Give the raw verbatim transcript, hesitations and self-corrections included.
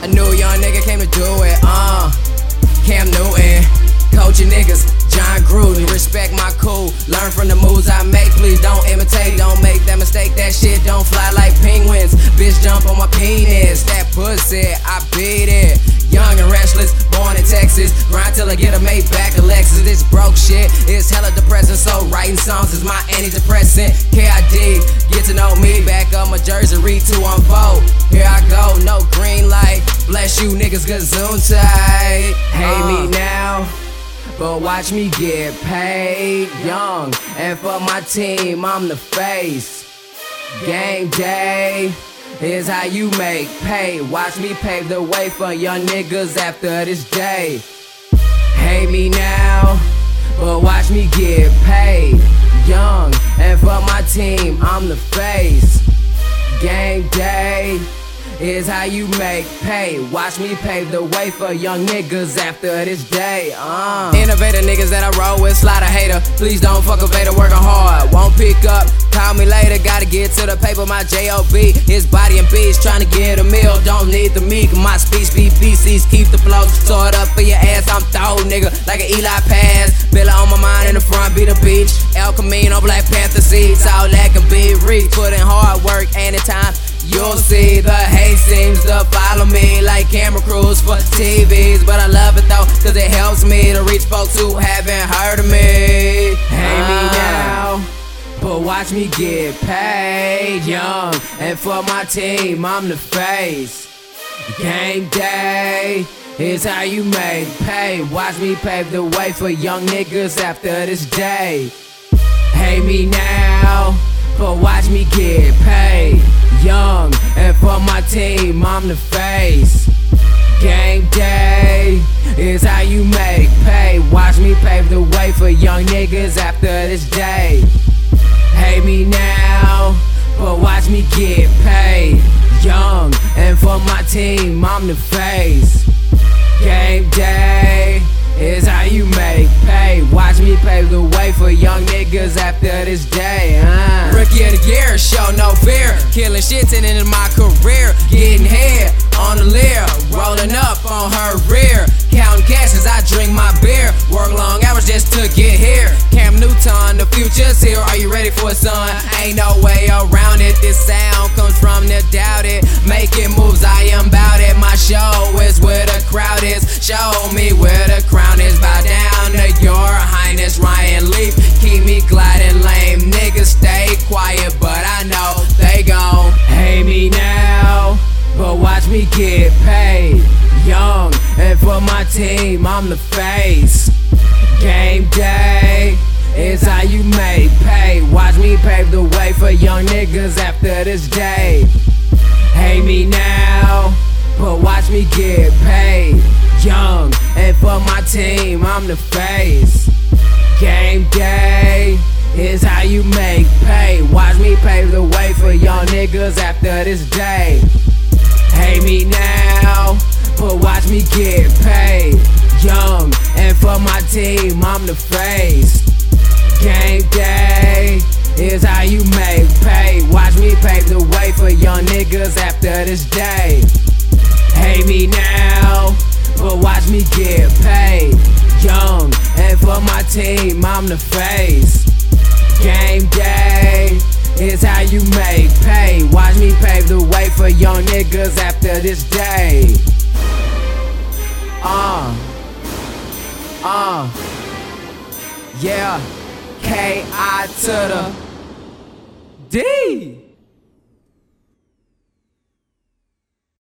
A new young nigga came to do it, uh Cam Newton, coaching niggas, John Gruden. Respect my cool, learn from the moves I make. Please don't imitate, don't make that mistake. That shit don't fly like penguins. Bitch jump on my penis, that pussy, I beat it. Young and restless, born in Texas. Grind till I get a Maybach, Alexis. This broke shit is hella depressing, so writing songs is my antidepressant. K I D, get to know me. Back up my jersey to unfold. Here I go, no green light. Bless you niggas, gazoon tight. Hate uh. me now, but watch me get paid. Young, and for my team, I'm the face. Game day is how you make pay. Watch me pave the way for young niggas after this day. Hate me now, but watch me get paid. Young, and for my team, I'm the face. Game day is how you make pay. Watch me pave the way for young niggas after this day. uh. Innovator niggas that I roll with, slide a hater. Please don't fuck a vader, working hard, won't pick up. Call me later, gotta get to the paper, my J O B. His body and beats, trying to get a meal. Don't need the meek, my speech be feces. Keep the flow, sort up for your ass. I'm thawed, nigga, like an Eli Paz. Billa on my mind in the front, be the beach. El Camino, Black Panther seats. All that can be reached, put in hard work anytime. You'll see the hate seems to follow me like camera crews for T Vs. But I love it though, cause it helps me to reach folks who haven't heard of me. Hate me now, but watch me get paid. Young, and for my team, I'm the face. Game day is how you make pay. Watch me pave the way for young niggas after this day. Hate me now, but watch me get paid. Young, and for my team, I'm the face. Game day is how you make pay. Watch me pave the way for young niggas after this day. Hate me now, but watch me get paid. Young, and for my team, I'm the face. Game day is how you make pay. Watch me pave the way for young niggas after this day. uh. Rookie of the year, show no fear. Killing shit, and in my career. Getting head on the leer, rolling up on her rear. Counting cash as I drink my beer. Work long hours just to get here. Cam Newton, the future's here. Are you ready for it, son? Ain't no way around it. This sound comes from the doubted. Making moves, I am bout it. My show is where the crowd is. Show me where the crown is. Bow down to your highness, Ryan Leaf. Keep me gliding, lame niggas stay quiet, but I know they gon' hate me now, but watch me get paid. Young, and for my team, I'm the face. Game day is how you make pay. Watch me pave the way for young niggas after this day. Hate me now, but watch me get paid. Young, and for my team, I'm the face. Game day is how you make pay. Watch me pave the way for y'all niggas after this day. Hate me now, but watch me get paid. Young, and for my team, I'm the face. Game day is how you make pay. Watch me pave the way for young niggas after this day. Hate me now, but watch me get paid. Young, and for my team, I'm the face. Game day is how you make pay. Watch me pave the way for young niggas after this day. Uh, uh, yeah, K I to the D.